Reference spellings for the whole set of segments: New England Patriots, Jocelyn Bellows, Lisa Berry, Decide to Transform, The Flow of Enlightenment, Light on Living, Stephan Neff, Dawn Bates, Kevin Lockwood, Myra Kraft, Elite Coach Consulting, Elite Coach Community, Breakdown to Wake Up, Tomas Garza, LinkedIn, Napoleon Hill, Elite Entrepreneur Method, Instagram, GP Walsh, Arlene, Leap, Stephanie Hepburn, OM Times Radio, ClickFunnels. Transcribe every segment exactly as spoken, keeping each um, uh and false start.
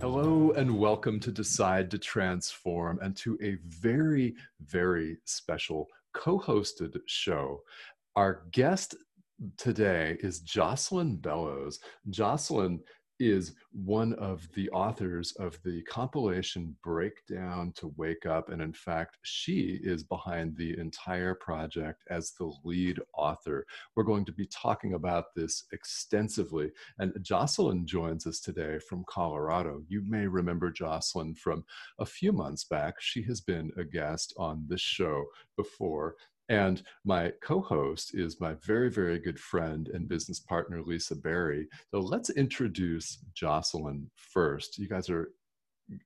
Hello and welcome to Decide to Transform and to a very, very special co-hosted show. Our guest today is Jocelyn Bellows. Jocelyn is one of the authors of the compilation Breakdown to Wake Up, and in fact, she is behind the entire project as the lead author. We're going to be talking about this extensively, and Jocelyn joins us today from Colorado. You may remember Jocelyn from a few months back. She has been a guest on this show before. And my co-host is my very, very good friend and business partner, Lisa Berry. So let's introduce Jocelyn first. You guys are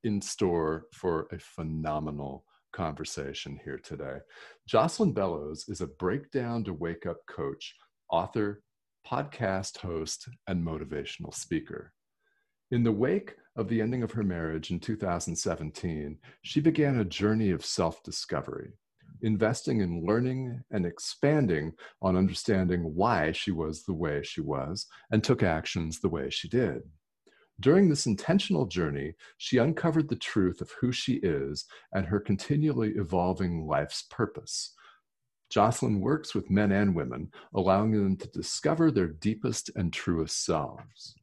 in store for a phenomenal conversation here today. Jocelyn Bellows is a Breakdown to Wake Up coach, author, podcast host, and motivational speaker. In the wake of the ending of her marriage in two thousand seventeen, she began a journey of self-discovery, investing in learning and expanding on understanding why she was the way she was and took actions the way she did. During this intentional journey, she uncovered the truth of who she is and her continually evolving life's purpose. Jocelyn works with men and women, allowing them to discover their deepest and truest selves.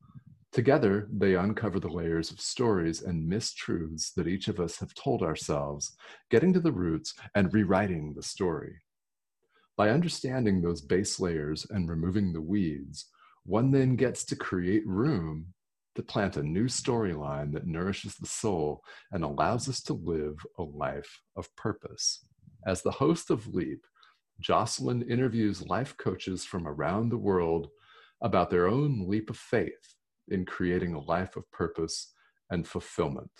Together, they uncover the layers of stories and mistruths that each of us have told ourselves, getting to the roots and rewriting the story. By understanding those base layers and removing the weeds, one then gets to create room to plant a new storyline that nourishes the soul and allows us to live a life of purpose. As the host of Leap, Jocelyn interviews life coaches from around the world about their own leap of faith in creating a life of purpose and fulfillment.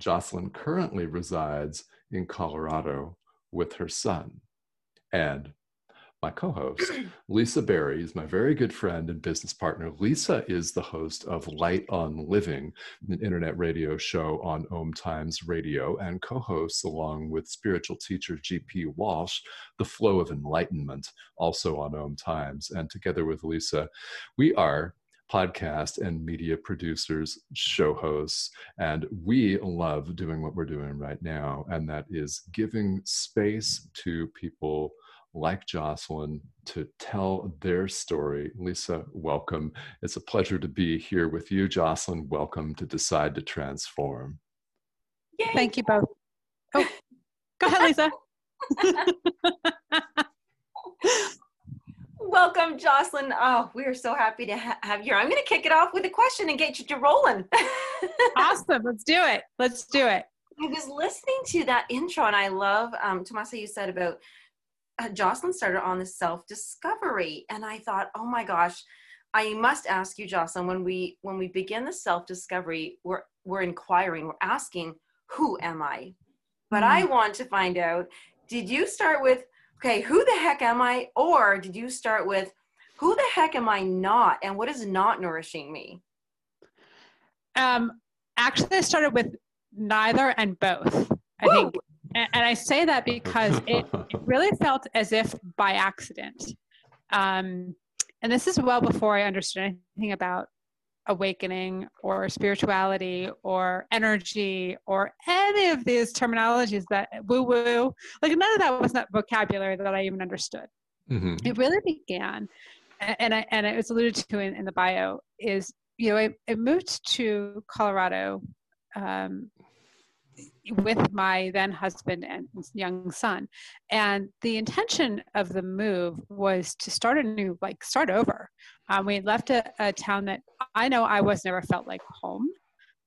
Jocelyn currently resides in Colorado with her son. And my co-host, Lisa Berry, is my very good friend and business partner. Lisa is the host of Light on Living, an internet radio show on O M Times Radio, and co-hosts, along with spiritual teacher G P Walsh, The Flow of Enlightenment, also on O M Times. And together with Lisa, we are podcast and media producers, show hosts, and we love doing what we're doing right now, and that is giving space to people like Jocelyn to tell their story. Lisa, welcome. It's a pleasure to be here with you. Jocelyn, welcome to Decide to Transform. Yay. Thank you both. Oh, go ahead, Lisa. Welcome, Jocelyn. Oh, we are so happy to ha- have you here. I'm going to kick it off with a question and get you to rolling. Awesome. Let's do it. Let's do it. I was listening to that intro, and I love, um, Tomasa, you said about uh, Jocelyn started on the self-discovery. And I thought, oh my gosh, I must ask you, Jocelyn, when we when we begin the self-discovery, we're, we're inquiring, we're asking, who am I? But mm. I want to find out, did you start with, okay, who the heck am I? Or did you start with, who the heck am I not? And what is not nourishing me? Um, actually, I started with neither and both, I Woo! think. And, and I say that because it, it really felt as if by accident. Um, and this is well before I understood anything about awakening or spirituality or energy or any of these terminologies that woo-woo, like none of that was that vocabulary that I even understood. Mm-hmm. It really began, and I and it was alluded to in, in the bio, is, you know, I, I moved to Colorado um, with my then husband and young son, and the intention of the move was to start a new, like start over. Um, we had left a, a town that I know I was never felt like home,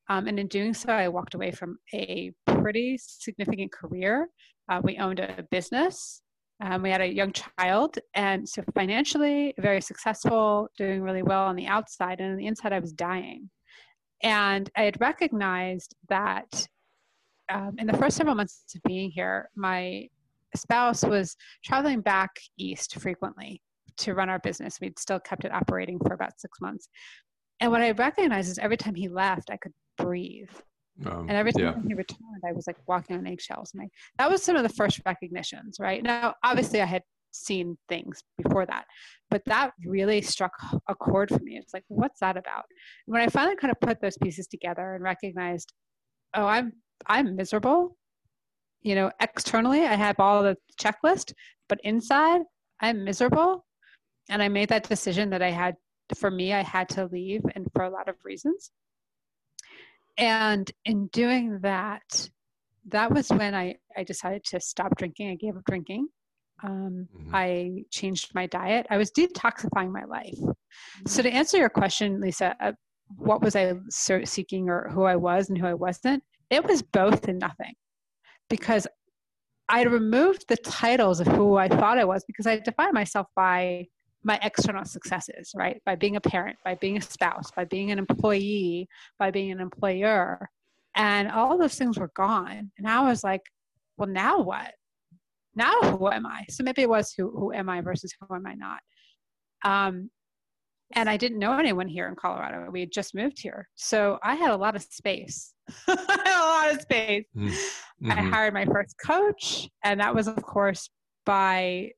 um, and in doing so, I walked away from a pretty significant career. Uh, we owned a business, um, we had a young child, and so financially very successful, doing really well on the outside, and on the inside I was dying. And I had recognized that um, in the first several months of being here, my spouse was traveling back east frequently to run our business. We'd still kept it operating for about six months. And what I recognized is every time he left, I could breathe. Um, and every time yeah. he returned, I was like walking on eggshells. And I, that was some of the first recognitions, right? Now, obviously I had seen things before that, but that really struck a chord for me. It's like, what's that about? And when I finally kind of put those pieces together and recognized, oh, I'm, I'm miserable. You know, externally, I have all the checklist, but inside I'm miserable. And I made that decision that I had, for me, I had to leave, and for a lot of reasons. And in doing that, that was when I, I decided to stop drinking. I gave up drinking. Um, mm-hmm. I changed my diet. I was detoxifying my life. Mm-hmm. So to answer your question, Lisa, uh, what was I seeking, or who I was and who I wasn't? It was both and nothing, because I removed the titles of who I thought I was, because I defined myself by my external successes, right? By being a parent, by being a spouse, by being an employee, by being an employer. And all those things were gone. And I was like, well, now what? Now who am I? So maybe it was who, who am I versus who am I not? Um, and I didn't know anyone here in Colorado. We had just moved here. So I had a lot of space. I had a lot of space. Mm-hmm. I hired my first coach. And that was, of course, by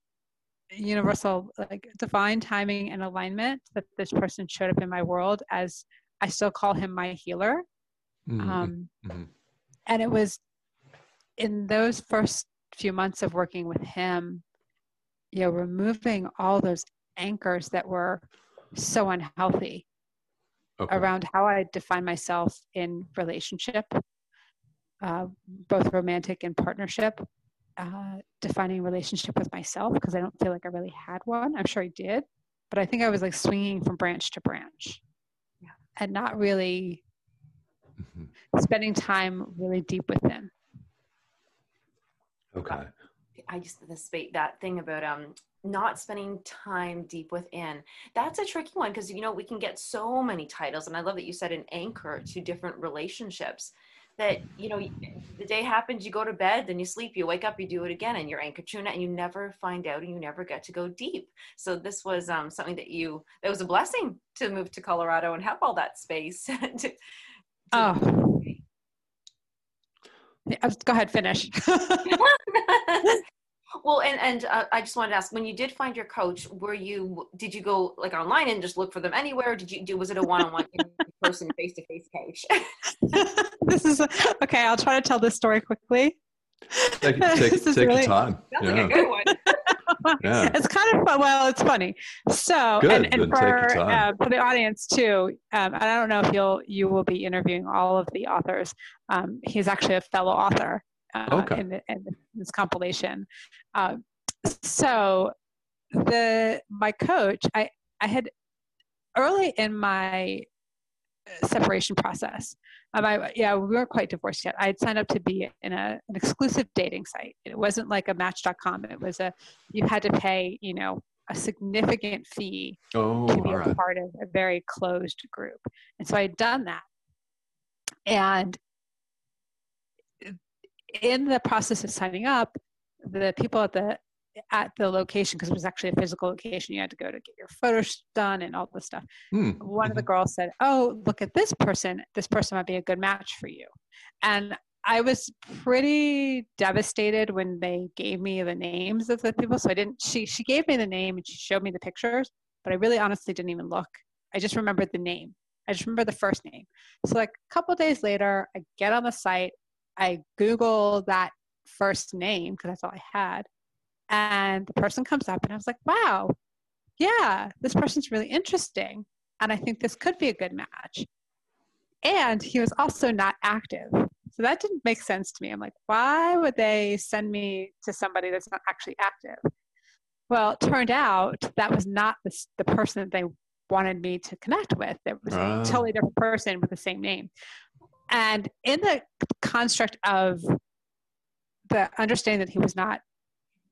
universal, like divine timing and alignment, that this person showed up in my world as, I still call him my healer. Mm-hmm. Um, mm-hmm. And it was in those first few months of working with him, you know, removing all those anchors that were so unhealthy okay. around how I define myself in relationship, uh, both romantic and partnership. Uh, defining relationship with myself, because I don't feel like I really had one. I'm sure I did, but I think I was like swinging from branch to branch yeah. and not really mm-hmm. spending time really deep within. Okay. Uh, I just, this, that thing about um not spending time deep within, that's a tricky one, because, you know, we can get so many titles, and I love that you said an anchor to different relationships. That, you know, the day happens, you go to bed, then you sleep, you wake up, you do it again, and you're anchored to it, and you never find out, and you never get to go deep. So this was um, something that you, that was a blessing to move to Colorado and have all that space. to, to oh. Yeah, go ahead, finish. Well, and, and uh, I just wanted to ask, when you did find your coach, were you, did you go like online and just look for them anywhere? Or did you do, was it a one-on-one in-person face-to-face coach? This is, a, okay, I'll try to tell this story quickly. Take, take, take really, your time. That's yeah. like a good one. yeah. It's kind of fun. Well, it's funny. So, good, and, and for, uh, for the audience too, um, and I don't know if you'll, you will be interviewing all of the authors. Um, he's actually a fellow author. Uh, okay. in, the, in this compilation. Uh, so the, my coach, I, I had early in my separation process, um, I, yeah, we weren't quite divorced yet. I had signed up to be in a, an exclusive dating site. It wasn't like a match dot com. It was a, you had to pay, you know, a significant fee oh, to be a right. part of a very closed group. And so I had done that. And in the process of signing up, the people at the at the location, because it was actually a physical location, you had to go to get your photos done and all this stuff. Mm. One mm-hmm. of the girls said, "Oh, look at this person. This person might be a good match for you." And I was pretty devastated when they gave me the names of the people. So I didn't. She she gave me the name and she showed me the pictures, but I really honestly didn't even look. I just remembered the name. I just remember the first name. So like a couple of days later, I get on the site. I Googled that first name because that's all I had. And the person comes up and I was like, wow, yeah, this person's really interesting. And I think this could be a good match. And he was also not active. So that didn't make sense to me. I'm like, why would they send me to somebody that's not actually active? Well, it turned out that was not the, the person that they wanted me to connect with. It was uh. a totally different person with the same name. And in the construct of the understanding that he was not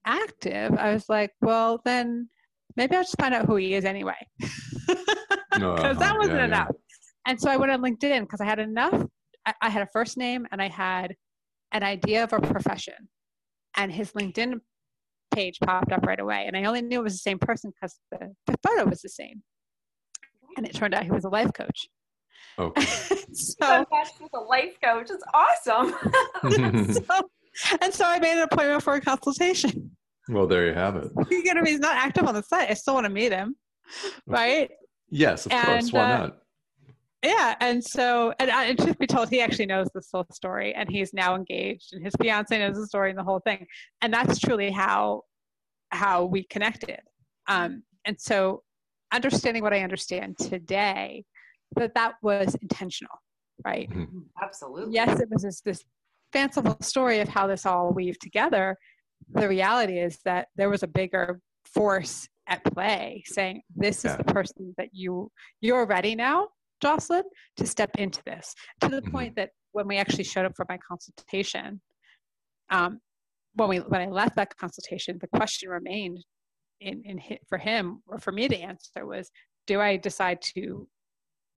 active, I was like, well, then maybe I'll just find out who he is anyway. Because no, that wasn't yeah, enough. And so I went on LinkedIn because I had enough. I, I had a first name and I had an idea of a profession. And his LinkedIn page popped up right away. And I only knew it was the same person because the, the photo was the same. And it turned out he was a life coach. Oh, so attached with a life coach. It's awesome. so, and so I made an appointment for a consultation. Well, there you have it. You know, he's not active on the site. I still want to meet him, right? Yes, of and, course. Why uh, not? Yeah, and so, and, and truth be told, he actually knows this whole story, and he's now engaged, and his fiance knows the story and the whole thing, and that's truly how how we connected. Um, and so, understanding what I understand today, that that was intentional, right? Mm-hmm. Absolutely. Yes, it was this, this fanciful story of how this all weaved together. The reality is that there was a bigger force at play saying, this is yeah. the person that you, you're ready now, Jocelyn, to step into this. To the mm-hmm. point that when we actually showed up for my consultation, um, when we when I left that consultation, the question remained in, in for him, or for me to answer was, do I decide to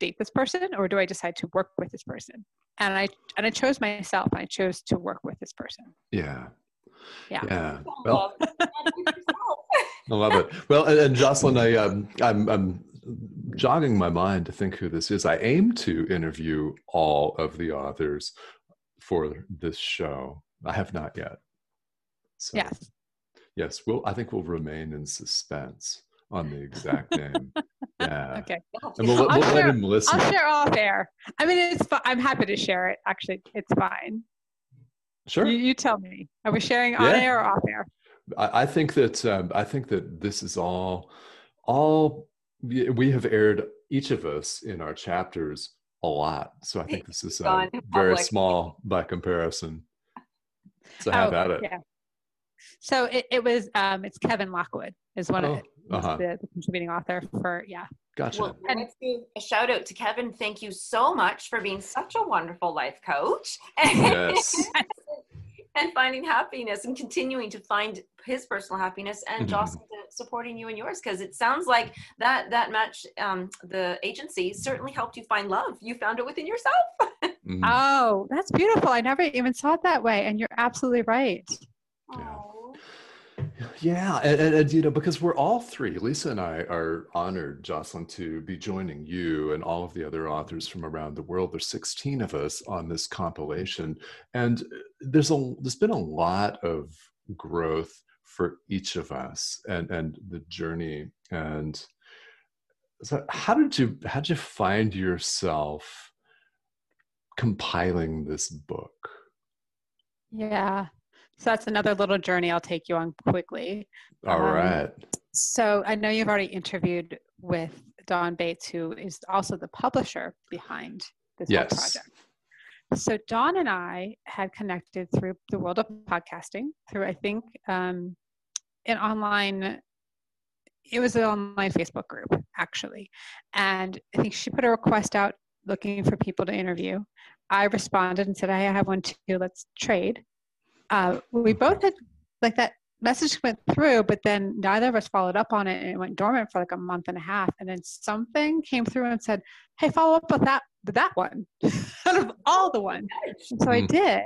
date this person, or do I decide to work with this person? And I and I chose myself, and I chose to work with this person. Yeah. Yeah. yeah. Well, I love it. Well, and, and Jocelyn, I, um, I'm, I'm jogging my mind to think who this is. I aim to interview all of the authors for this show. I have not yet. So, yes. Yes. We'll, I think we'll remain in suspense on the exact name. Yeah. Okay. And we'll, we'll share, let him listen. I'll share off air. I mean, it's. I'm happy to share it. Actually, it's fine. Sure. You, you tell me. Are we sharing on yeah. air or off air? I, I think that um, I think that this is all. All we have aired each of us in our chapters a lot, so I think this is uh, very small by comparison. So how oh, about it? Yeah. So it, it was. Um, it's Kevin Lockwood is one oh, of uh-huh. the, the contributing author for yeah. Gotcha. Well, let's do a shout out to Kevin. Thank you so much for being such a wonderful life coach. Yes. And finding happiness and continuing to find his personal happiness, and mm-hmm. Jocelyn supporting you and yours, because it sounds like that that match, um, the agency certainly helped you find love. You found it within yourself. Mm-hmm. Oh, that's beautiful. I never even saw it that way. And you're absolutely right. Yeah. Yeah. And, and, and, you know, because we're all three, Lisa and I are honored, Jocelyn, to be joining you and all of the other authors from around the world. There's sixteen of us on this compilation, and there's a, there's been a lot of growth for each of us and, and the journey. And so how did you, how did you find yourself compiling this book? Yeah. So that's another little journey I'll take you on quickly. All um, right. So I know you've already interviewed with Dawn Bates, who is also the publisher behind this yes. whole project. So Dawn and I had connected through the world of podcasting, through I think um, an online, it was an online Facebook group actually. And I think she put a request out looking for people to interview. I responded and said, I have one too, let's trade. Uh, we both had, like, that message went through, but then neither of us followed up on it, and it went dormant for like a month and a half. And then something came through and said, hey, follow up with that, with that one, out of all the ones. And so I did,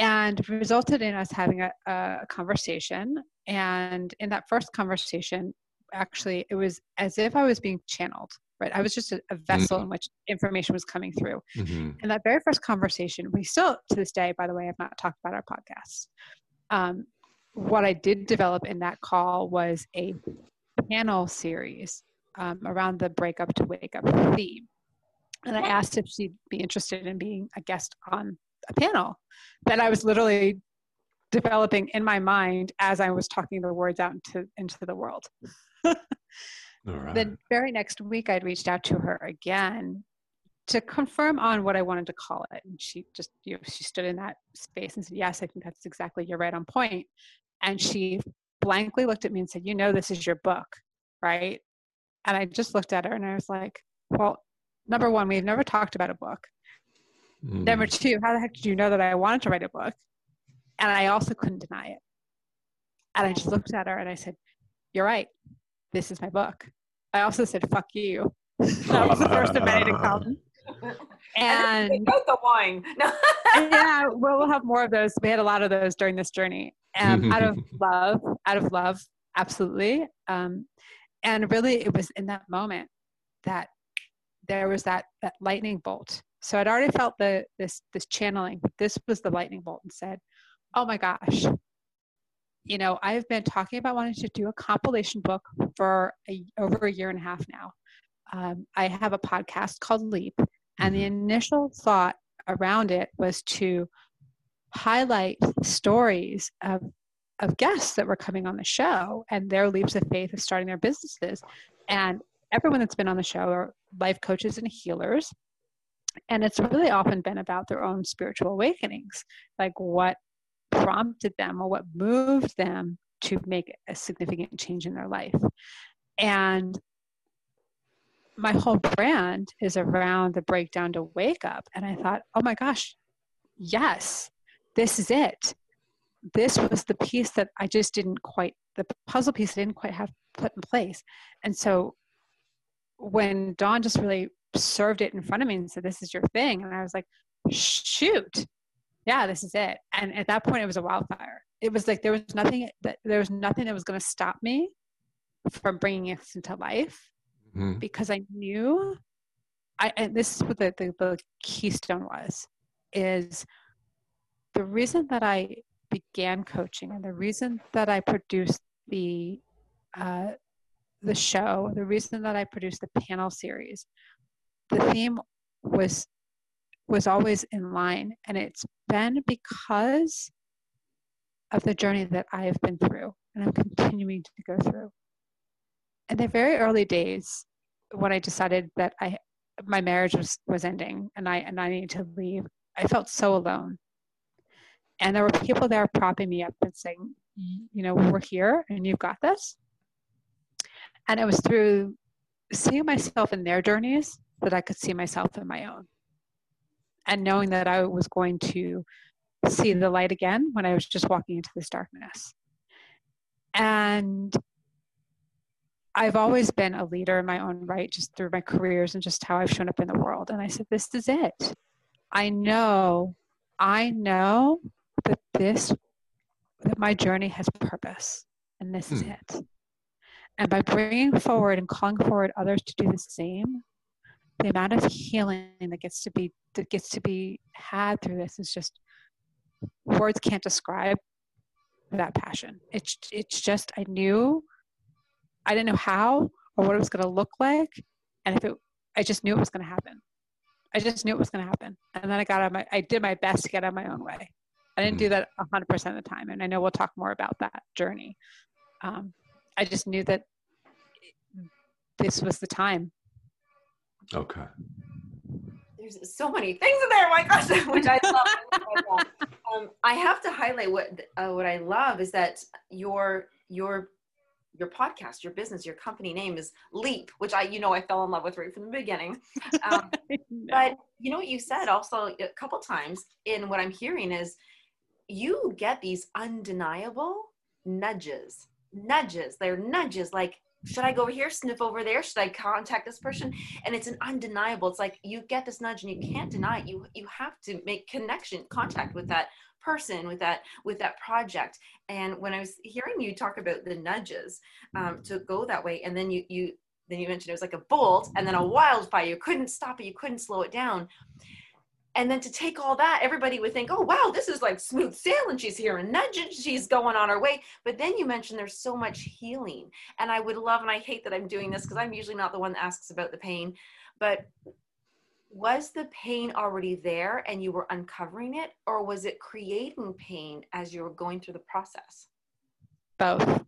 and resulted in us having a, a conversation. And in that first conversation, actually, it was as if I was being channeled, right? I was just a, a vessel mm-hmm. in which information was coming through. Mm-hmm. And that very first conversation, we still, to this day, by the way, have not talked about our podcast. Um, what I did develop in that call was a panel series um, around the Breakup to Wake Up theme. And I asked if she'd be interested in being a guest on a panel that I was literally developing in my mind as I was talking the words out into, into the world. Right. The very next week, I'd reached out to her again to confirm on what I wanted to call it. And she just, you know, she stood in that space and said, yes, I think that's exactly, you're right on point. And she blankly looked at me and said, you know, this is your book, right? And I just looked at her and I was like, well, number one, we've never talked about a book. Mm. Number two, how the heck did you know that I wanted to write a book? And I also couldn't deny it. And I just looked at her and I said, you're right. This is my book. I also said, fuck you. That was the first of many to come. And, and the wine. No. Yeah, well, we'll have more of those. We had a lot of those during this journey. Um, out of love, out of love, absolutely. Um, and really, it was in that moment that there was that that lightning bolt. So I'd already felt the this this channeling, but this was the lightning bolt, and said, "Oh my gosh, you know, I've been talking about wanting to do a compilation book for a, over a year and a half now. Um, I have a podcast called Leap, and the initial thought around it was to highlight stories of of guests that were coming on the show and their leaps of faith of starting their businesses, and everyone that's been on the show are life coaches and healers." And it's really often been about their own spiritual awakenings, like what prompted them or what moved them to make a significant change in their life. And my whole brand is around the breakdown to wake up. And I thought, oh my gosh, yes, this is it. This was the piece that I just didn't quite, the puzzle piece I didn't quite have put in place. And so when Dawn just really served it in front of me and said, this is your thing. And I was like, shoot, yeah, this is it. And at that point it was a wildfire. It was like, there was nothing that there was nothing that was going to stop me from bringing this into life, mm-hmm. because I knew I, and this is what the, the, the keystone was, is the reason that I began coaching and the reason that I produced the, uh, the show, the reason that I produced the panel series, the theme was was always in line, and it's been because of the journey that I have been through and I'm continuing to go through. In the very early days, when I decided that I my marriage was was ending and I and I needed to leave, I felt so alone. And there were people there propping me up and saying, you know, we're here and you've got this. And it was through seeing myself in their journeys that I could see myself in my own, and knowing that I was going to see the light again when I was just walking into this darkness. And I've always been a leader in my own right, just through my careers and just how I've shown up in the world. And I said, this is it. I know, I know that this, that my journey has purpose, and this hmm. is it. And by bringing forward and calling forward others to do the same, the amount of healing that gets to be that gets to be had through this is just, words can't describe that passion. It's it's just I knew, I didn't know how or what it was going to look like, and if it, I just knew it was going to happen. I just knew it was going to happen, and then I got on my, I did my best to get out of my own way. I didn't do that one hundred percent of the time, and I know we'll talk more about that journey. Um, I just knew that this was the time. Okay. There's so many things in there, my gosh, which I love. um, I have to highlight what uh, what I love is that your your your podcast, your business, your company name is Leap, which I you know I fell in love with right from the beginning. Um, no. But you know what you said also a couple times in what I'm hearing is you get these undeniable nudges, nudges. They're nudges like, should I go over here, sniff over there? Should I contact this person? And it's an undeniable, it's like you get this nudge and you can't deny it. You, you have to make connection, contact with that person, with that, with that project. And when I was hearing you talk about the nudges um, to go that way, and then you, you, then you mentioned it was like a bolt and then a wildfire, you couldn't stop it, you couldn't slow it down. And then to take all that, everybody would think, oh, wow, this is like smooth sailing. She's here and nudging. She's going on her way. But then you mentioned there's so much healing. And I would love, and I hate that I'm doing this because I'm usually not the one that asks about the pain. But was the pain already there and you were uncovering it? Or was it creating pain as you were going through the process? Both.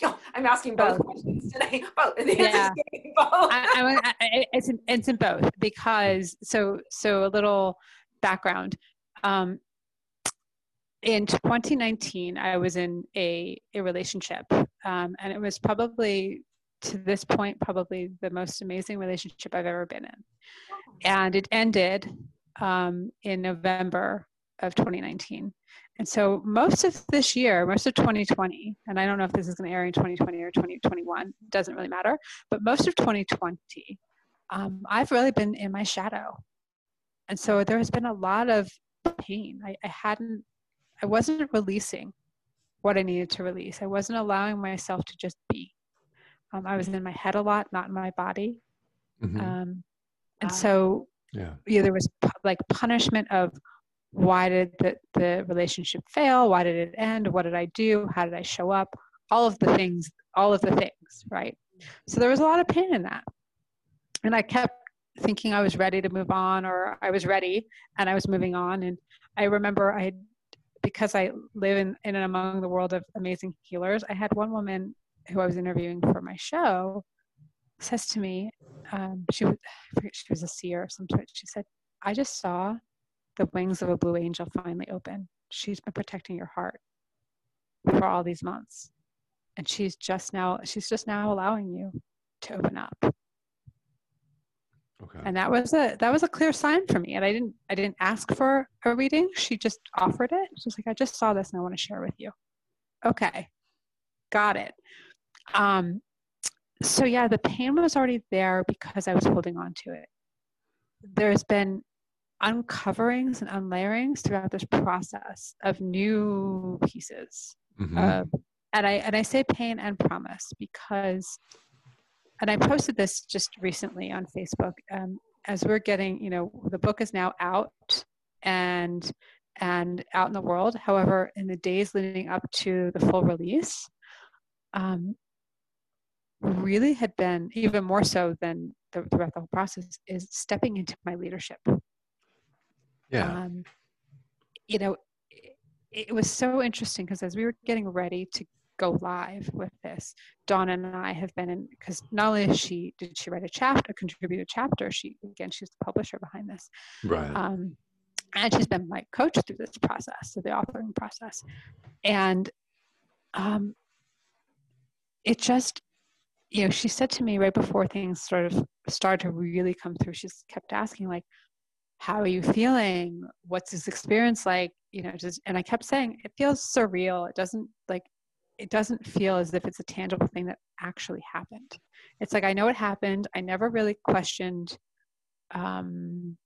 Yo, I'm asking both, both questions today. Both. Yeah. both. I, I, I, it's, in, it's in both because, so so a little background. Um, in twenty nineteen, I was in a, a relationship um, and it was probably, to this point, probably the most amazing relationship I've ever been in. And it ended um, in November of twenty nineteen. And so most of this year, most of twenty twenty, and I don't know if this is going to air in twenty twenty or twenty twenty-one, doesn't really matter, but most of twenty twenty, um, I've really been in my shadow. And so there has been a lot of pain. I, I hadn't, I wasn't releasing what I needed to release. I wasn't allowing myself to just be. Um, I was in my head a lot, not in my body. Mm-hmm. Um, and wow. so yeah. yeah, there was pu- like punishment of why did the, the relationship fail? Why did it end? What did I do? How did I show up? All of the things, all of the things, right? So there was a lot of pain in that. And I kept thinking I was ready to move on, or I was ready and I was moving on. And I remember I had, because I live in, in and among the world of amazing healers, I had one woman who I was interviewing for my show says to me, um, she, was, I forget, she was a seer or something. She said, I just saw the wings of a blue angel finally open. She's been protecting your heart for all these months. And she's just now, she's just now allowing you to open up. Okay. And that was a, that was a clear sign for me. And I didn't, I didn't ask for a reading. She just offered it. She was like, I just saw this and I want to share with you. Okay. Got it. Um, so yeah, the pain was already there because I was holding on to it. There's been uncoverings and unlayerings throughout this process of new pieces. Mm-hmm. Uh, and I, and I say pain and promise because, and I posted this just recently on Facebook, um, as we're getting, you know, the book is now out and, and out in the world. However, in the days leading up to the full release, um, really had been, even more so than the, throughout the whole process, is stepping into my leadership. Yeah. Um, you know, it, it was so interesting because as we were getting ready to go live with this, Dawn and I have been in, because not only is she, did she write a chapter, contribute a chapter, she, again, she's the publisher behind this. Right. Um, and she's been my coach through this process, through the authoring process. And um, it just, you know, she said to me right before things sort of started to really come through, she's kept asking, like, how are you feeling? What's this experience like? You know, just, and I kept saying, it feels surreal. It doesn't like, it doesn't feel as if it's a tangible thing that actually happened. It's like, I know it happened. I never really questioned. Um,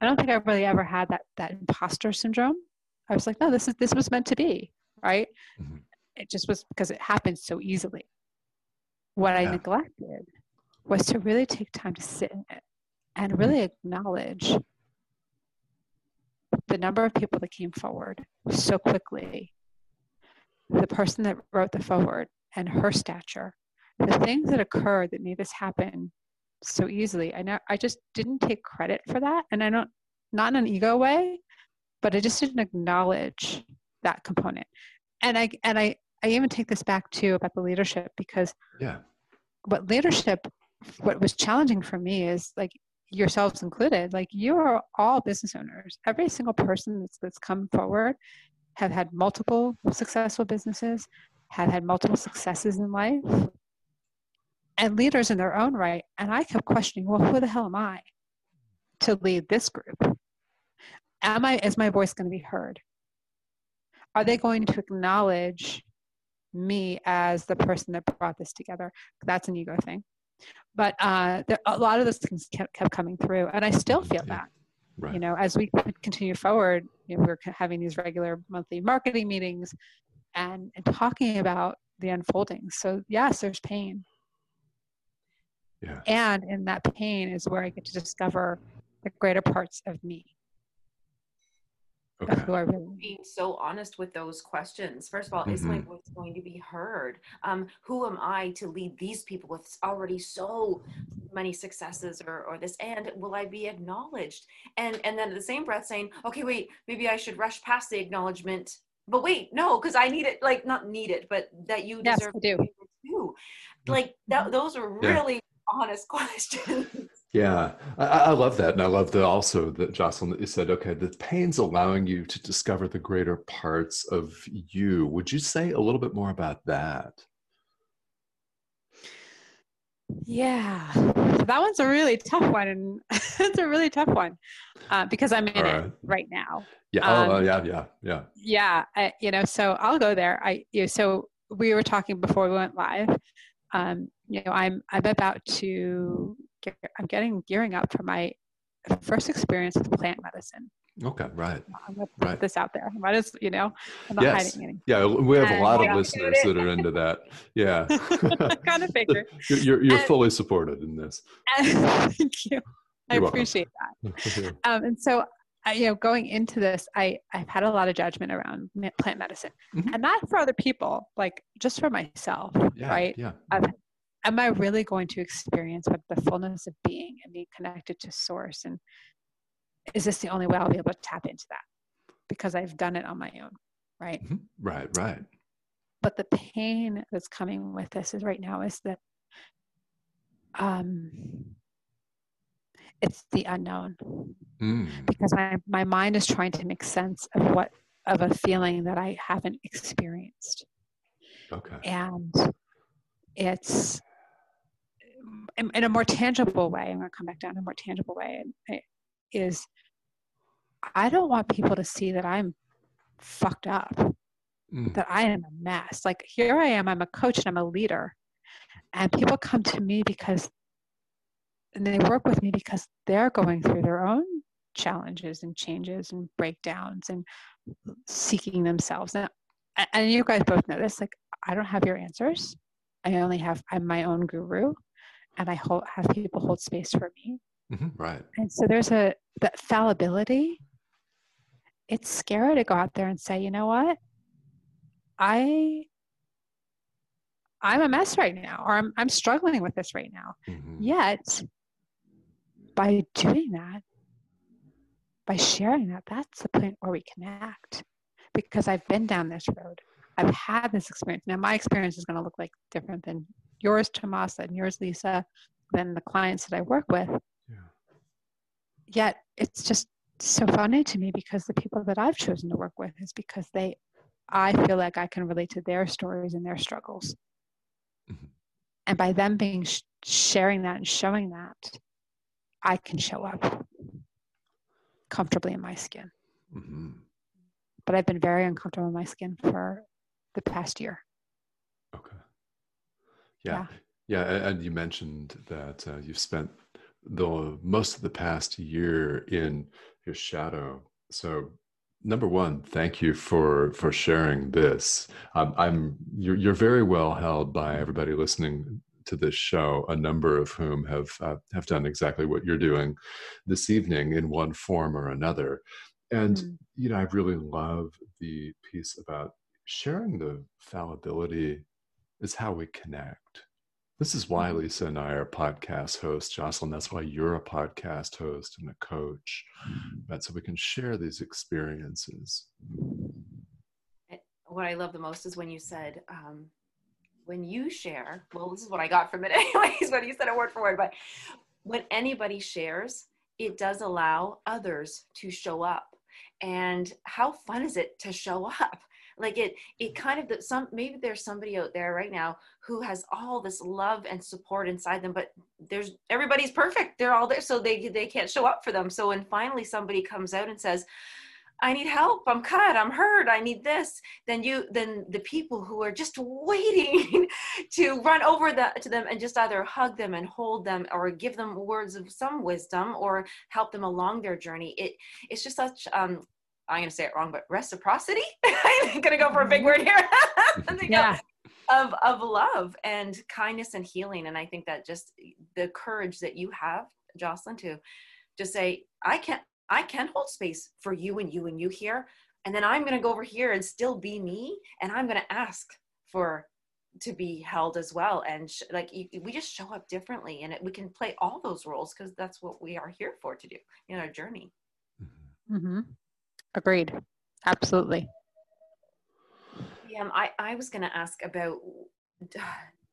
I don't think I've really ever had that, that imposter syndrome. I was like, no, this is, this was meant to be, right? Mm-hmm. It just was because it happened so easily. What yeah. I neglected was to really take time to sit in it. And really acknowledge the number of people that came forward so quickly, the person that wrote the foreword and her stature, the things that occurred that made this happen so easily. I know I just didn't take credit for that. And I don't, not in an ego way, but I just didn't acknowledge that component. And I, and I, I even take this back too about the leadership because yeah. what leadership, what was challenging for me is like, yourselves included, like you are all business owners. Every single person that's, that's come forward have had multiple successful businesses, have had multiple successes in life, and leaders in their own right. And I kept questioning, well, who the hell am I to lead this group? Am I, is my voice going to be heard? Are they going to acknowledge me as the person that brought this together? That's an ego thing. But uh, there, a lot of those things kept, kept coming through, and I still feel yeah. that, right. you know, as we continue forward, you know, we're having these regular monthly marketing meetings and, and talking about the unfolding. So yes, there's pain. Yeah. And in that pain is where I get to discover the greater parts of me. Okay. Being so honest with those questions. First of all, mm-hmm. is my voice going to be heard? Um, who am I to lead these people with already so many successes or, or this? And will I be acknowledged? And and then at the same breath saying, okay, wait, maybe I should rush past the acknowledgement. But wait, no, because I need it, like not need it, but that you deserve yes, to do. do. Like that, those are really yeah. honest questions. Yeah, I, I love that. And I love that also that Jocelyn, that you said, okay, the pain's allowing you to discover the greater parts of you. Would you say a little bit more about that? Yeah, that one's a really tough one. And it's a really tough one uh, because I'm in right. it right now. Yeah, um, oh, yeah, yeah, yeah. Yeah, I, you know, so I'll go there. I you know, So we were talking before we went live. Um, you know, I'm I'm about to gear, I'm getting gearing up for my first experience with plant medicine. Okay, right. I'm gonna put right. this out there. I might as you know, I'm not yes. hiding anything. Yeah, we have and, a lot of yeah, listeners that are into that. Yeah, kind of figure. You're you're and, fully supported in this. Thank you. I You're appreciate welcome. that. um, and so, I, you know, going into this, I I've had a lot of judgment around plant medicine, mm-hmm. and not for other people, like just for myself, yeah, right? Yeah. Of, am I really going to experience what the fullness of being and being connected to source? And is this the only way I'll be able to tap into that? Because I've done it on my own, right? Mm-hmm. Right, right. But the pain that's coming with this is right now is that um, it's the unknown. Mm. Because my, my mind is trying to make sense of what of a feeling that I haven't experienced. Okay. And it's in, in a more tangible way. I'm going to come back down in a more tangible way. I, is I don't want people to see that I'm fucked up, mm. that I am a mess. Like here I am, I'm a coach and I'm a leader. And people come to me because, and they work with me because they're going through their own challenges and changes and breakdowns and seeking themselves. Now, and you guys both know this, like I don't have your answers. I only have, I'm my own guru and I hold, have people hold space for me. Mm-hmm, right. And so there's a, that fallibility. It's scary to go out there and say, you know what? I, I'm a mess right now, or I'm, I'm struggling with this right now. Mm-hmm. Yet by doing that, by sharing that, that's the point where we connect, because I've been down this road. I've had this experience. Now my experience is going to look like different than yours, Tomas, and yours, Lisa, than the clients that I work with. Yet it's just so funny to me because the people that I've chosen to work with is because they, I feel like I can relate to their stories and their struggles. Mm-hmm. And by them being, sh- sharing that and showing that, I can show up comfortably in my skin. Mm-hmm. But I've been very uncomfortable in my skin for the past year. Okay. Yeah. Yeah. yeah and you mentioned that uh, you've spent the most of the past year in your shadow. So number one, thank you for for sharing this. Um, I'm you're, you're very well held by everybody listening to this show, a number of whom have uh, have done exactly what you're doing this evening in one form or another. And mm-hmm. you know, I really love the piece about sharing the fallibility is how we connect. This is why Lisa and I are podcast hosts, Jocelyn. That's why you're a podcast host and a coach, right? So we can share these experiences. What I love the most is when you said, um, when you share, well, this is what I got from it anyways, when you said it word for word, but when anybody shares, it does allow others to show up. And how fun is it to show up? Like it, it kind of, some, maybe there's somebody out there right now who has all this love and support inside them, but there's, everybody's perfect. They're all there. So they, they can't show up for them. So when finally somebody comes out and says, I need help, I'm cut, I'm hurt, I need this, then you, then the people who are just waiting to run over the, to them and just either hug them and hold them or give them words of some wisdom or help them along their journey. It, it's just such, um, I'm going to say it wrong, but reciprocity, I'm going to go for a big word here, yeah. of, of love and kindness and healing. And I think that just the courage that you have, Jocelyn, to just say, I can, I can hold space for you and you and you here. And then I'm going to go over here and still be me. And I'm going to ask for, to be held as well. And sh- like, you, we just show up differently and it, we can play all those roles because that's what we are here for, to do in our journey. Mm-hmm. Agreed. Absolutely. Yeah, I, I was going to ask about,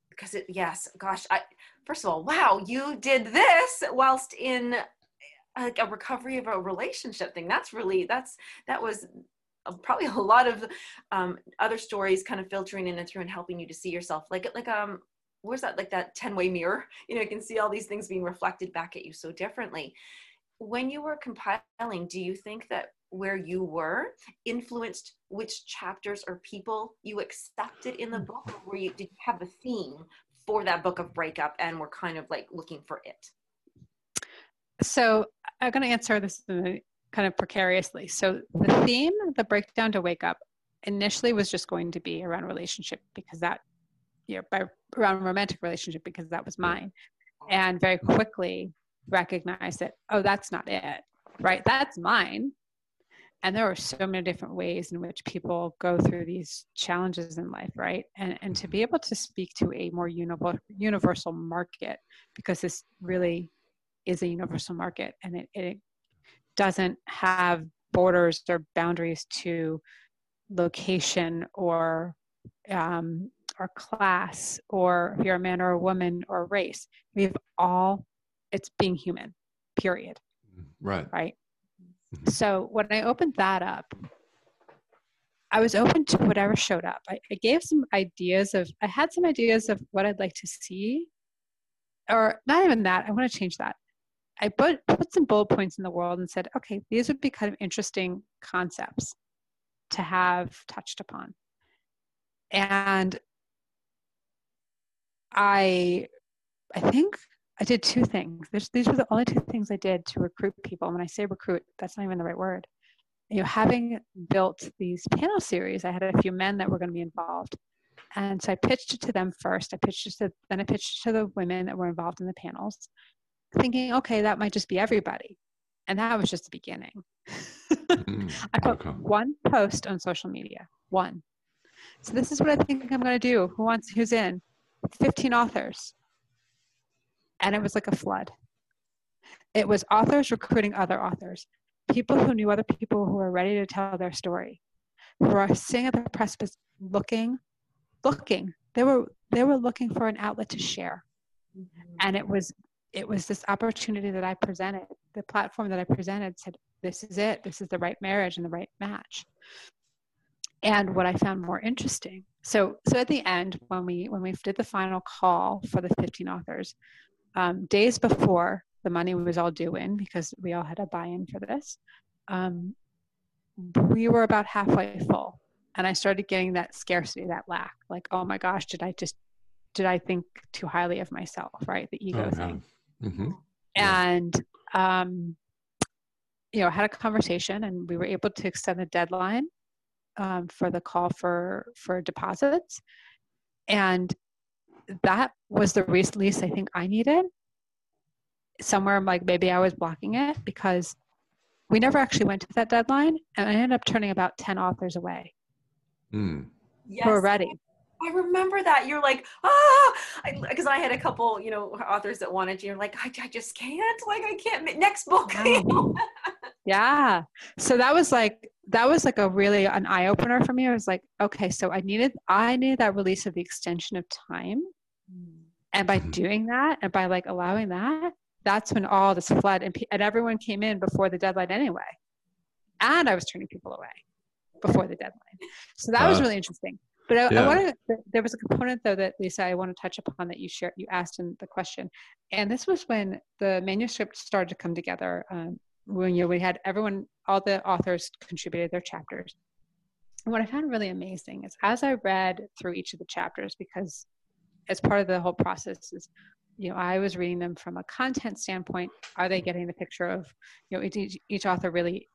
because it, yes, gosh, I, first of all, wow, you did this whilst in a, a recovery of a relationship thing. That's really, that's, that was probably a lot of um, other stories kind of filtering in and through and helping you to see yourself. Like, like, um, where's that, like that ten-way mirror, you know, you can see all these things being reflected back at you so differently. When you were compiling, do you think that where you were influenced which chapters or people you accepted in the book? Or were you, did you have a theme for that book of breakup and were kind of like looking for it? So I'm going to answer this kind of precariously. So the theme, the breakdown to wake up, initially was just going to be around relationship because that, you know, by around romantic relationship because that was mine. And very quickly recognized that, oh, that's not it, right? That's mine. And there are so many different ways in which people go through these challenges in life, right? And and to be able to speak to a more universal market, because this really is a universal market and it, it doesn't have borders or boundaries to location or um, or class, or if you're a man or a woman or race. We've all, it's being human, period. Right. Right. So when I opened that up, I was open to whatever showed up. I, I gave some ideas of, I had some ideas of what I'd like to see, or not even that. I want to change that. I put, put some bullet points in the world and said, okay, these would be kind of interesting concepts to have touched upon. And I, I think I did two things. There's, these were the only two things I did to recruit people. And when I say recruit, that's not even the right word. You know, having built these panel series, I had a few men that were going to be involved. And so I pitched it to them first. I pitched it to, then I pitched it to the women that were involved in the panels, thinking, okay, that might just be everybody. And that was just the beginning. Mm-hmm. I put okay. one post on social media, one. So this is what I think I'm going to do. Who wants, who's in? fifteen authors. And it was like a flood. It was authors recruiting other authors, people who knew other people who were ready to tell their story, who were sitting at the precipice looking, looking. They were they were looking for an outlet to share. And it was it was this opportunity that I presented, the platform that I presented said, this is it, this is the right marriage and the right match. And what I found more interesting. So so at the end, when we when we did the final call for the fifteen authors, Um, days before the money was all due in, because we all had a buy-in for this, um, we were about halfway full. And I started getting that scarcity, that lack, like, oh my gosh, did I just, did I think too highly of myself, right? The ego oh, thing. Yeah. Mm-hmm. And, um, you know, I had a conversation and we were able to extend the deadline um, for the call for, for deposits. And that was the release I think I needed. Somewhere I'm like, maybe I was blocking it because we never actually went to that deadline. And I ended up turning about ten authors away. Mm. Yes. Who were ready. I remember that. You're like, ah, because I, I had a couple, you know, authors that wanted you. You're like, I, I just can't, like, I can't make next book. No. Yeah. So that was like, that was like a really an eye opener for me. I was like, okay, so I needed, I needed that release of the extension of time. And by doing that and by like allowing that, that's when all this flood and, and everyone came in before the deadline anyway. And I was turning people away before the deadline. So that uh, was really interesting. But I, yeah. I wanted, there was a component though that Lisa, I want to touch upon that you shared, you asked in the question. And this was when the manuscript started to come together. Um, when you know, we had everyone, all the authors contributed their chapters. And what I found really amazing is as I read through each of the chapters, because as part of the whole process is, you know, I was reading them from a content standpoint. Are they getting the picture of, you know, each, each author really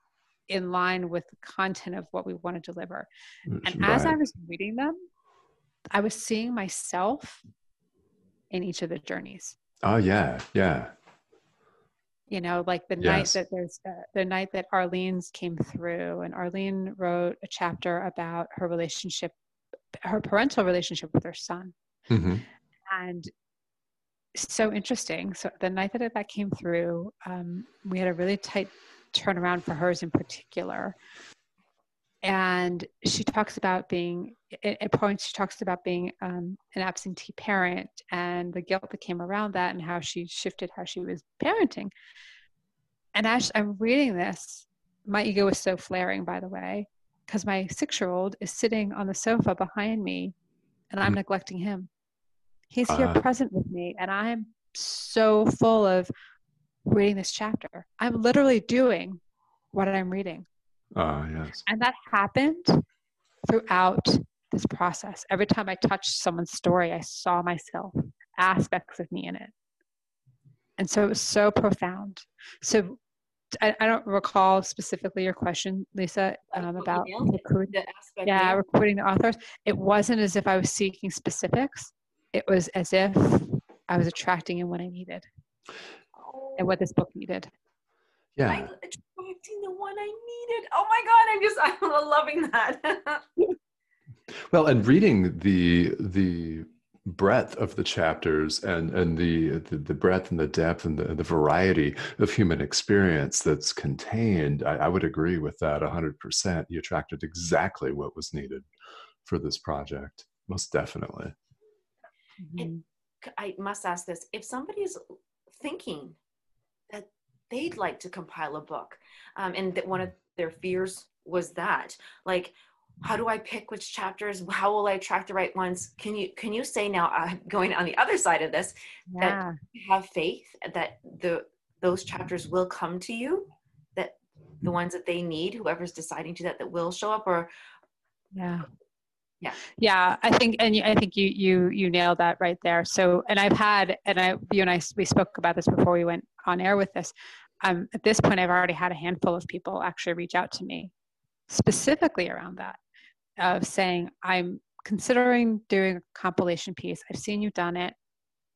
in line with the content of what we want to deliver? That's and right. As I was reading them, I was seeing myself in each of the journeys. Oh yeah. Yeah. You know, like the yes. night that there's uh, the night that Arlene's came through, and Arlene wrote a chapter about her relationship, her parental relationship with her son. Mm-hmm. And so interesting. So the night that that came through, um, we had a really tight turnaround for hers in particular. And she talks about being, at points she talks about being um, an absentee parent and the guilt that came around that and how she shifted how she was parenting. And as I'm reading this, my ego is so flaring, by the way, because my six-year-old is sitting on the sofa behind me and I'm mm. neglecting him. He's uh, here present with me and I'm so full of reading this chapter. I'm literally doing what I'm reading. Uh, yes. And that happened throughout this process. Every time I touched someone's story, I saw myself, aspects of me in it. And so it was so profound. So I, I don't recall specifically your question, Lisa, um, about recruiting the, aspect yeah, recruiting the authors. It wasn't as if I was seeking specifics. It was as if I was attracting in what I needed and what this book needed. Yeah. I'm attracting the one I needed. Oh my God, I'm just, I'm loving that. Well, and reading the, the breadth of the chapters and, and the, the, the breadth and the depth and the, the variety of human experience that's contained, I, I would agree with that one hundred percent. You attracted exactly what was needed for this project, most definitely. And I must ask this, if somebody is thinking that they'd like to compile a book, um, and that one of their fears was that, like, how do I pick which chapters? How will I attract the right ones? Can you can you say now, uh, going on the other side of this, yeah. that you have faith that the those chapters will come to you, that the ones that they need, whoever's deciding to that, that will show up? Or yeah, yeah, yeah. I think and I think you you you nailed that right there. So and I've had and I you and I we spoke about this before we went on air with this. Um, at this point, I've already had a handful of people actually reach out to me specifically around that. Of saying, I'm considering doing a compilation piece. I've seen you've done it.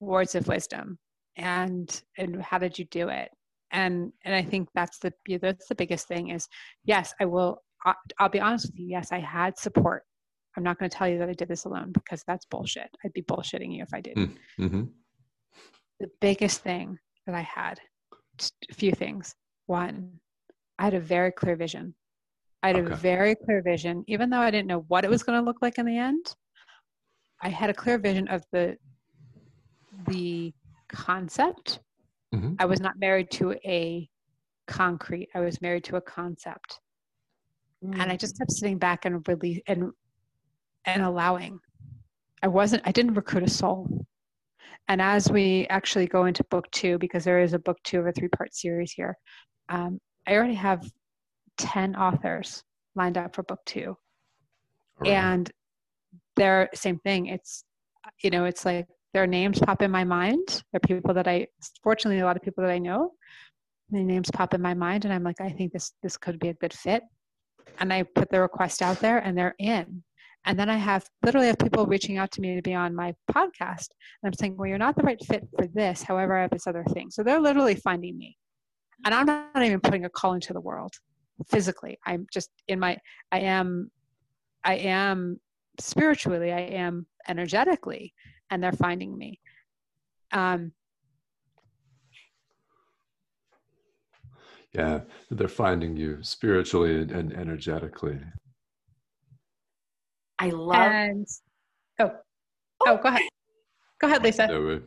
Words of wisdom, and and how did you do it? And and I think that's the that's the biggest thing is, yes, I will. I'll, I'll be honest with you. Yes, I had support. I'm not going to tell you that I did this alone because that's bullshit. I'd be bullshitting you if I didn't. Mm-hmm. The biggest thing that I had, just a few things. One, I had a very clear vision. I had okay. a very clear vision, even though I didn't know what it was going to look like in the end. I had a clear vision of the the concept. Mm-hmm. I was not married to a concrete. I was married to a concept. Mm-hmm. And I just kept sitting back and release and and allowing. I wasn't, I didn't recruit a soul. And as we actually go into book two, because there is a book two of a three-part series here, um, I already have ten authors lined up for book two. Right. And they're same thing. It's, you know, it's like their names pop in my mind. They're people that I, fortunately, a lot of people that I know, their names pop in my mind. And I'm like, I think this, this could be a good fit. And I put the request out there and they're in. And then I have literally have people reaching out to me to be on my podcast. And I'm saying, well, you're not the right fit for this. However, I have this other thing. So they're literally finding me. And I'm not even putting a call into the world. Physically, I'm just in my, I am, I am spiritually, I am energetically, and they're finding me. Um, yeah, they're finding you spiritually and, and energetically. I love. And, oh, oh, go ahead, go ahead, Lisa. No way.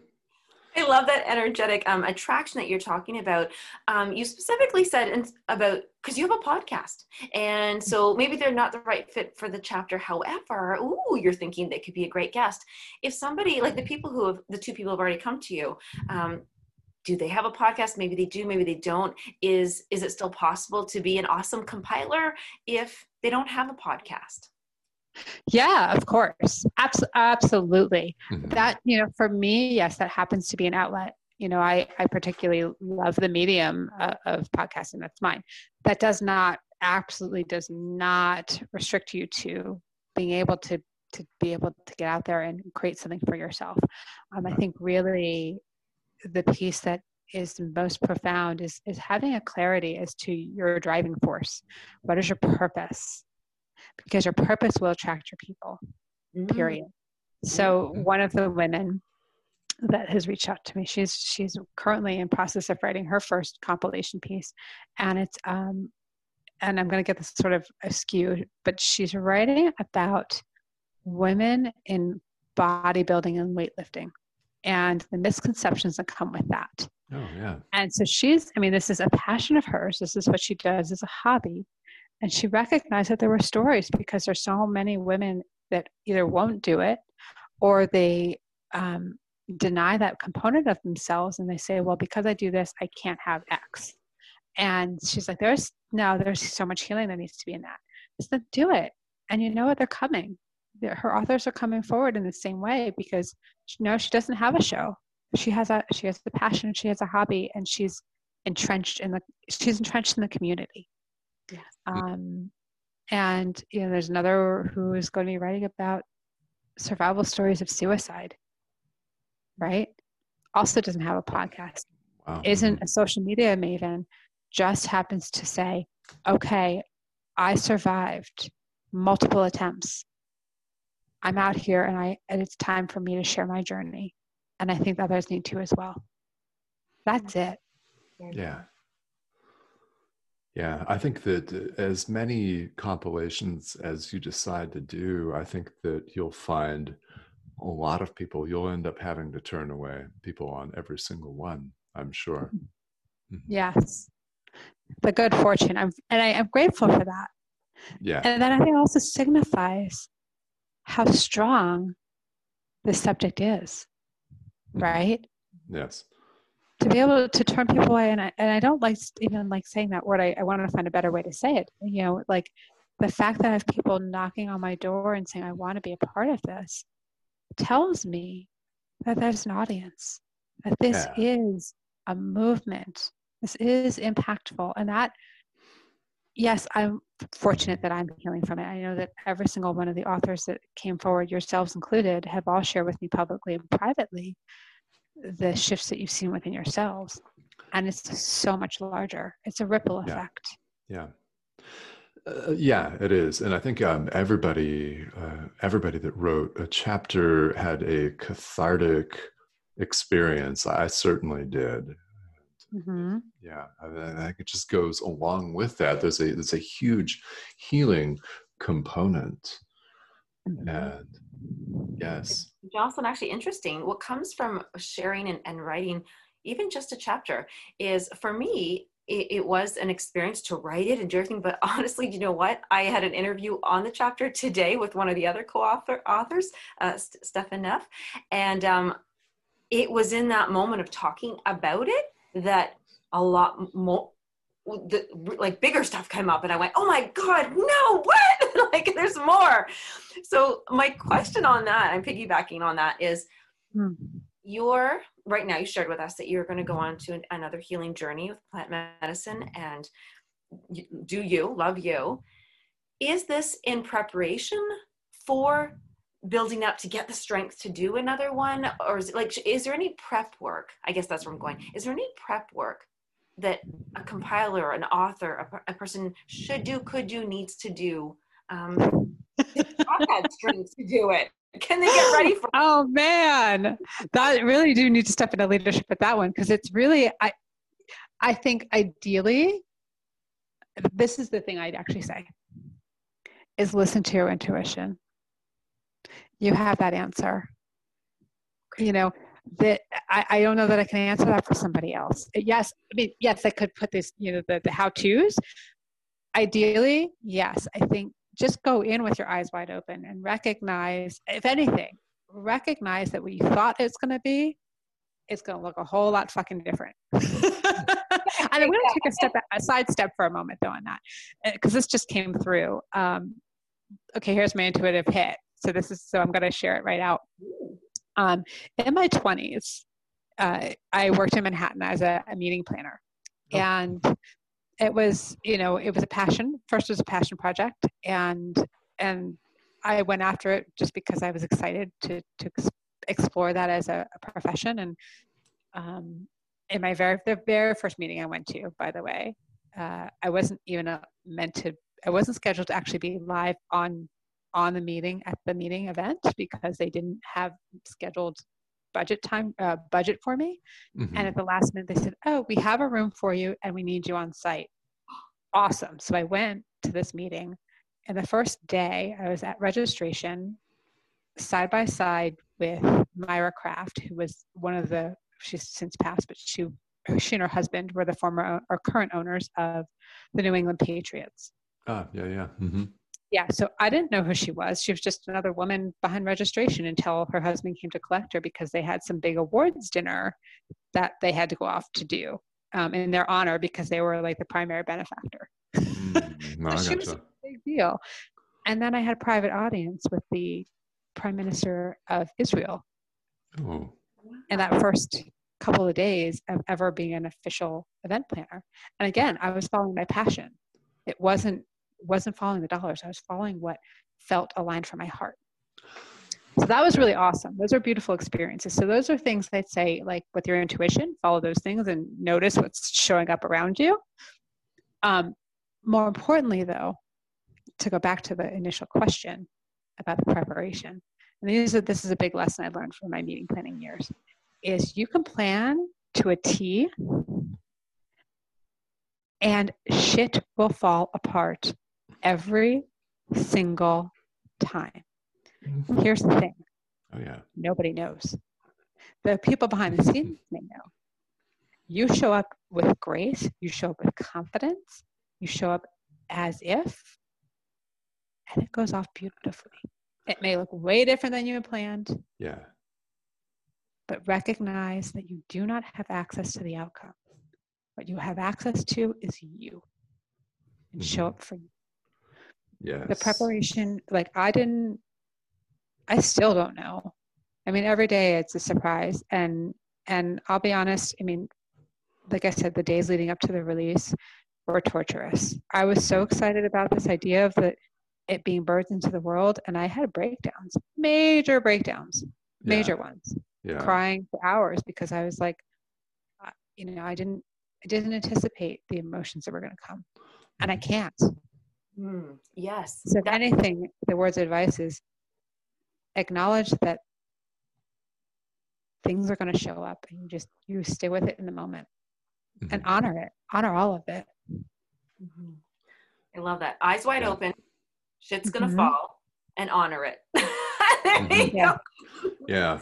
I love that energetic um, attraction that you're talking about. Um, you specifically said in, about, because you have a podcast. And so maybe they're not the right fit for the chapter. However, ooh, you're thinking they could be a great guest. If somebody, like the people who have, the two people have already come to you, um, do they have a podcast? Maybe they do, maybe they don't. Is, is it still possible to be an awesome compiler if they don't have a podcast? Yeah, of course. Abs- absolutely. Mm-hmm. That, you know, for me, yes, that happens to be an outlet. You know, I, I particularly love the medium uh, of podcasting. That's mine. That does not, absolutely does not restrict you to being able to, to be able to get out there and create something for yourself. Um, I think really the piece that is most profound is, is having a clarity as to your driving force. What is your purpose? Because your purpose will attract your people, period. Mm-hmm. So one of the women that has reached out to me, she's she's currently in process of writing her first compilation piece, and it's um, and I'm going to get this sort of skewed, but she's writing about women in bodybuilding and weightlifting, and the misconceptions that come with that. Oh yeah. And so she's, I mean, this is a passion of hers. This is what she does as a hobby. And she recognized that there were stories because there's so many women that either won't do it or they um, deny that component of themselves. And they say, well, because I do this, I can't have X. And she's like, there's no, there's so much healing that needs to be in that. So do it. And you know what? They're coming. They're, her authors are coming forward in the same way because, you know, she doesn't have a show. She has a, she has the passion, she has a hobby, and she's entrenched in the, she's entrenched in the community. Yeah. Um, and, you know, there's another who is going to be writing about survival stories of suicide, right? Also doesn't have a podcast, wow. Isn't a social media maven, just happens to say, okay, I survived multiple attempts. I'm out here and I, and it's time for me to share my journey. And I think others need to as well. That's it. Yeah. Yeah. I think that as many compilations as you decide to do, I think that you'll find a lot of people, you'll end up having to turn away people on every single one, I'm sure. Mm-hmm. Yes. The good fortune. I'm, and I, I'm grateful for that. Yeah. And then I think it also signifies how strong the subject is, right? Yes. To be able to turn people away, and I, and I don't like even like saying that word. I, I want to find a better way to say it. You know, like the fact that I have people knocking on my door and saying, I want to be a part of this, tells me that there's an audience, that this yeah. is a movement. This is impactful. And that, yes, I'm fortunate that I'm healing from it. I know that every single one of the authors that came forward, yourselves included, have all shared with me publicly and privately the shifts that you've seen within yourselves. And it's so much larger. It's a ripple effect. Yeah. Yeah. Uh, yeah, it is. And I think um, everybody, uh, everybody that wrote a chapter had a cathartic experience. I certainly did. Mm-hmm. Yeah, I, I think it just goes along with that. There's a there's a huge healing component. Mm-hmm. And yes, Jocelyn, actually interesting. What comes from sharing and, and writing, even just a chapter, is for me. It, it was an experience to write it and do everything, but honestly, you know what? I had an interview on the chapter today with one of the other co-author authors, uh, St- Stephan Neff, and um, it was in that moment of talking about it that a lot more, the, like bigger stuff came up, and I went, "Oh my God, no! What? Like, there's more." So my question on that, I'm piggybacking on that, is hmm. your. Right now, you shared with us that you're going to go on to an, another healing journey with plant medicine and you, do you, love you. Is this in preparation for building up to get the strength to do another one? Or is it like, is there any prep work? I guess that's where I'm going. Is there any prep work that a compiler, an author, a, a person should do, could do, needs to do? Um, I've had strength to do it. Can they get ready for? Oh man, that really do need to step into leadership at that one, because it's really, I, I think ideally, this is the thing I'd actually say: is listen to your intuition. You have that answer. You know that I, I don't know that I can answer that for somebody else. Yes, I mean yes, I could put this, you know, the the how tos. Ideally, yes, I think. Just go in with your eyes wide open and recognize, if anything, recognize that what you thought it's going to be, it's going to look a whole lot fucking different. And I'm going to take a step, a side step for a moment though on that, because this just came through. Um, okay, here's my intuitive hit. So this is, so I'm going to share it right out. Um, in my twenties, uh, I worked in Manhattan as a, a meeting planner. Oh. And it was, you know, it was a passion. First it was a passion project, and and I went after it just because I was excited to to explore that as a, a profession. And um, in my very the very first meeting I went to, by the way, uh, I wasn't even uh, meant to. I wasn't scheduled to actually be live on on the meeting at the meeting event because they didn't have scheduled budget time, uh, budget for me. Mm-hmm. And at the last minute they said, oh, we have a room for you and we need you on site. Awesome. So I went to this meeting, and the first day I was at registration side by side with Myra Kraft, who was one of the, she's since passed, but she, she and her husband were the former or current owners of the New England Patriots. Ah, yeah, yeah. Mm-hmm. Yeah, so I didn't know who she was. She was just another woman behind registration until her husband came to collect her because they had some big awards dinner that they had to go off to do um, in their honor because they were like the primary benefactor. Mm, no, so I she gotcha. Was a big deal. And then I had a private audience with the Prime Minister of Israel. Oh. And that first couple of days of ever being an official event planner. And again, I was following my passion. It wasn't wasn't following the dollars. I was following what felt aligned from my heart. So that was really awesome. Those are beautiful experiences. So those are things that I'd say, like with your intuition, follow those things and notice what's showing up around you. Um, more importantly, though, to go back to the initial question about the preparation, and these are, this is a big lesson I learned from my meeting planning years, is you can plan to a T and shit will fall apart every single time. Here's the thing. Oh yeah. Nobody knows. The people behind the scenes may know. You show up with grace. You show up with confidence. You show up as if, and it goes off beautifully. It may look way different than you had planned. Yeah. But recognize that you do not have access to the outcome. What you have access to is you. And mm-hmm. show up for you. Yes. The preparation, like I didn't, I still don't know. I mean, every day it's a surprise. And and I'll be honest, I mean, like I said, the days leading up to the release were torturous. I was so excited about this idea of the, it being birthed into the world. And I had breakdowns, major breakdowns, major yeah. ones, yeah. crying for hours because I was like, you know, I didn't, I didn't anticipate the emotions that were going to come. And I can't. Mm, yes. So if anything, the words of advice is, acknowledge that things are going to show up, and you just you stay with it in the moment, mm-hmm. and honor it, honor all of it. Mm-hmm. I love that. Eyes wide yeah. open, shit's gonna mm-hmm. fall, and honor it. mm-hmm. Yeah, yeah.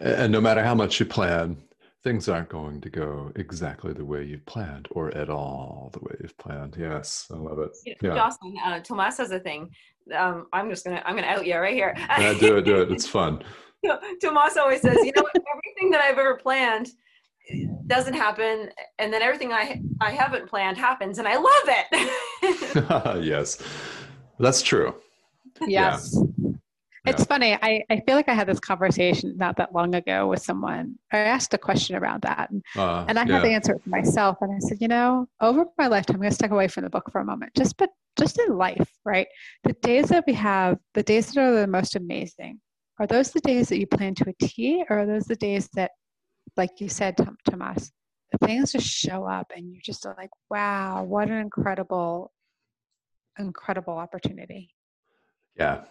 And no matter how much you plan, things aren't going to go exactly the way you've planned, or at all the way you've planned. Yes, I love it. You know, yeah. Jocelyn, uh, Tomas has a thing. Um, I'm just gonna, I'm gonna out you right here. yeah, do it, do it. It's fun. Tomas always says, you know, everything that I've ever planned doesn't happen, and then everything I I haven't planned happens, and I love it. Yes, that's true. Yes. Yeah. It's yeah. funny. I, I feel like I had this conversation not that long ago with someone. I asked a question around that, and, uh, and I yeah. had to answer it for myself. And I said, you know, over my lifetime, I'm going to step away from the book for a moment. Just, but just in life, right? The days that we have, the days that are the most amazing, are those the days that you plan to a T, or are those the days that, like you said, Tom, Tomas, the things just show up, and you just are like, wow, what an incredible, incredible opportunity. Yeah.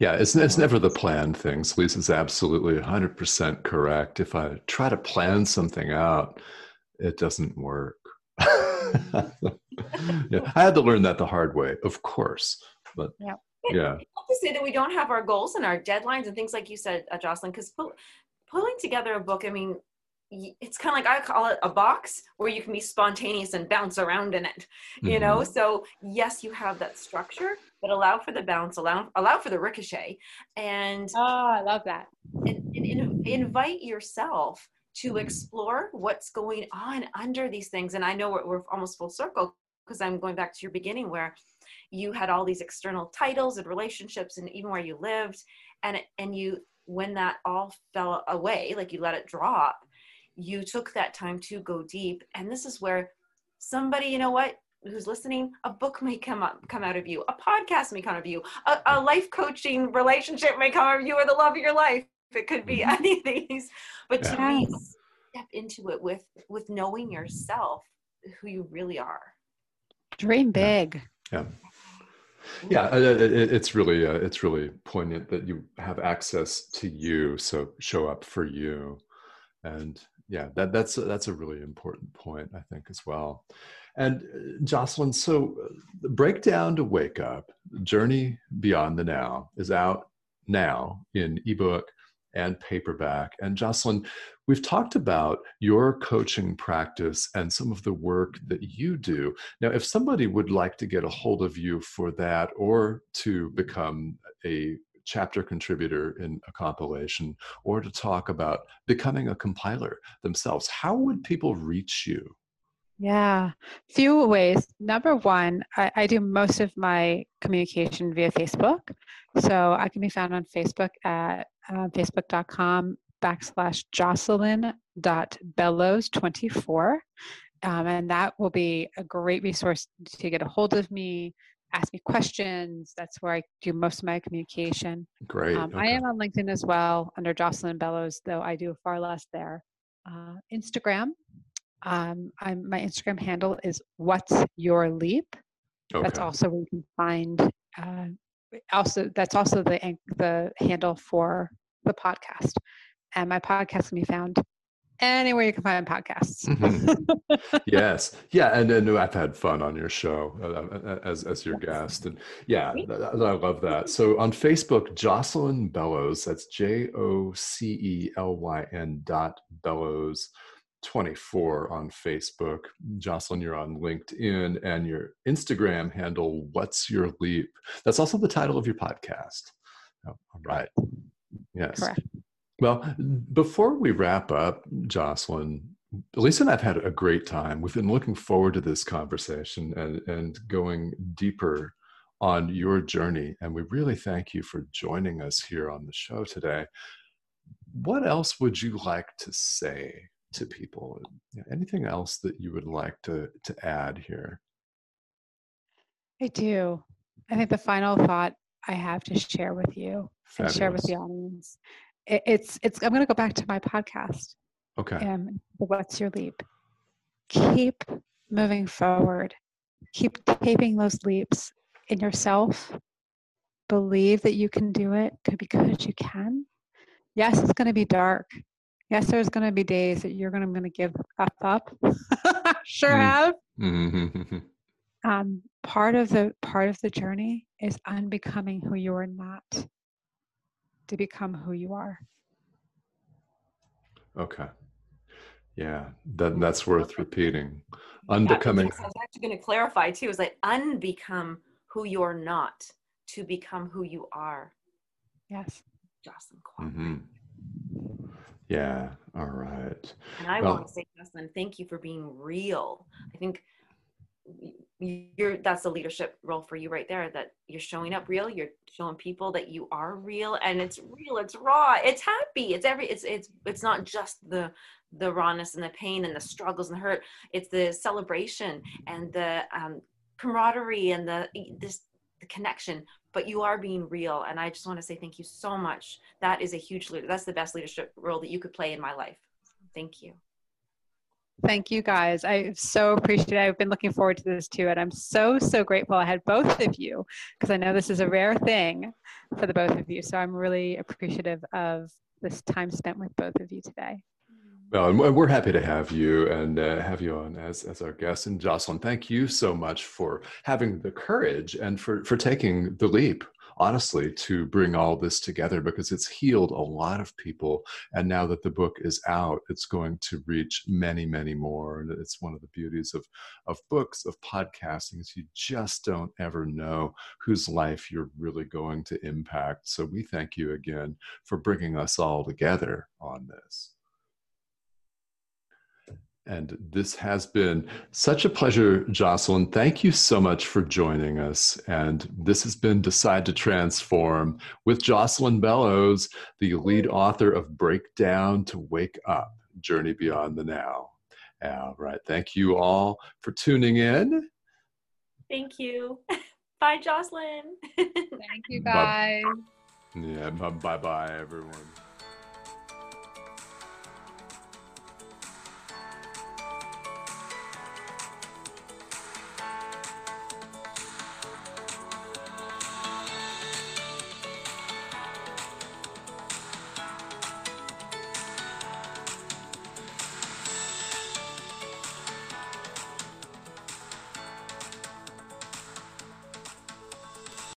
Yeah, it's, it's never the planned things. Lisa's absolutely one hundred percent correct. If I try to plan something out, it doesn't work. Yeah, I had to learn that the hard way, of course. But yeah, yeah. It's not to say that we don't have our goals and our deadlines and things like you said, uh, Jocelyn, because pull, pulling together a book, I mean, it's kind of like, I call it a box where you can be spontaneous and bounce around in it, you mm-hmm. know? So yes, you have that structure, but allow for the bounce, allow allow for the ricochet. And oh, I love that. And, and, and invite yourself to explore what's going on under these things. And I know we're, we're almost full circle, because I'm going back to your beginning where you had all these external titles and relationships and even where you lived. And, and you, when that all fell away, like you let it drop, you took that time to go deep. And this is where somebody, you know what, who's listening, a book may come up, come out of you, a podcast may come out of you, a, a life coaching relationship may come out of you, or the love of your life. It could be any of these, but yeah. to me, step into it with, with knowing yourself, who you really are. Dream big. Yeah. Yeah. yeah it, it, it's really, uh, it's really poignant that you have access to you. So show up for you. And yeah, that, that's, that's a really important point, I think, as well. And Jocelyn, so the Breakdown to Wake Up, Journey Beyond the Now, is out now in ebook and paperback. And Jocelyn, we've talked about your coaching practice and some of the work that you do. Now, if somebody would like to get a hold of you for that, or to become a chapter contributor in a compilation, or to talk about becoming a compiler themselves, how would people reach you? Yeah, few ways. Number one, I, I do most of my communication via Facebook. So I can be found on Facebook at uh, facebook dot com backslash Jocelyn jocelyn dot bellows twenty-four. Um, and that will be a great resource to get a hold of me, ask me questions. That's where I do most of my communication. Great. Um, okay. I am on LinkedIn as well under Jocelyn Bellows, though I do far less there. Uh, Instagram. Um, I'm, my Instagram handle is What's Your Leap. Okay. That's also where you can find. Uh, also, that's also the the handle for the podcast, and my podcast can be found anywhere you can find podcasts. Mm-hmm. Yes, yeah, and, and I've had fun on your show uh, as as your guest, and yeah, th- th- I love that. So on Facebook, Jocelyn Bellows. That's J O C E L Y N dot Bellows. twenty-four on Facebook. Jocelyn, you're on LinkedIn, and your Instagram handle, What's Your Leap? That's also the title of your podcast. Oh, all right. Yes. Correct. Well, before we wrap up, Jocelyn, Lisa and I've had a great time. We've been looking forward to this conversation and, and going deeper on your journey. And we really thank you for joining us here on the show today. What else would you like to say to people? Anything else that you would like to, to add here? I do. I think the final thought I have to share with you Fabulous. and share with the audience. It, it's, it's, I'm going to go back to my podcast. Okay. Um, What's Your Leap? Keep moving forward. Keep taking those leaps in yourself. Believe that you can do it because you can. Yes, it's going to be dark. Yes, there's going to be days that you're going to, going to give up. up. Sure have. Mm-hmm. Um, part of the part of the journey is unbecoming who you are not to become who you are. Okay. Yeah, that that's worth repeating. Unbecoming. Yeah, I was actually going to clarify too. Is like unbecome who you're not to become who you are. Yes. Jocelyn. Mm-hmm. Yeah. All right. And I well, want to say, Jocelyn, thank you for being real. I think you're, that's the leadership role for you right there, that you're showing up real. You're showing people that you are real, and it's real. It's raw. It's happy. It's every, it's, it's, it's not just the, the rawness and the pain and the struggles and the hurt. It's the celebration and the um, camaraderie and the, this, the connection, but you are being real. And I just want to say, thank you so much. That is a huge leader. That's the best leadership role that you could play in my life. Thank you. Thank you guys. I so appreciate it. I've been looking forward to this too. And I'm so, so grateful I had both of you, because I know this is a rare thing for the both of you. So I'm really appreciative of this time spent with both of you today. Well, and we're happy to have you and uh, have you on as, as our guest. And Jocelyn, thank you so much for having the courage and for, for taking the leap, honestly, to bring all this together, because it's healed a lot of people. And now that the book is out, it's going to reach many, many more. And it's one of the beauties of, of books, of podcasting, is you just don't ever know whose life you're really going to impact. So we thank you again for bringing us all together on this. And this has been such a pleasure, Jocelyn. Thank you so much for joining us. And this has been Decide to Transform with Jocelyn Bellows, the lead author of Breakdown to Wake Up, Journey Beyond the Now. All right. Thank you all for tuning in. Thank you. Bye, Jocelyn. Thank you, guys. Bye. Yeah, bye-bye, everyone.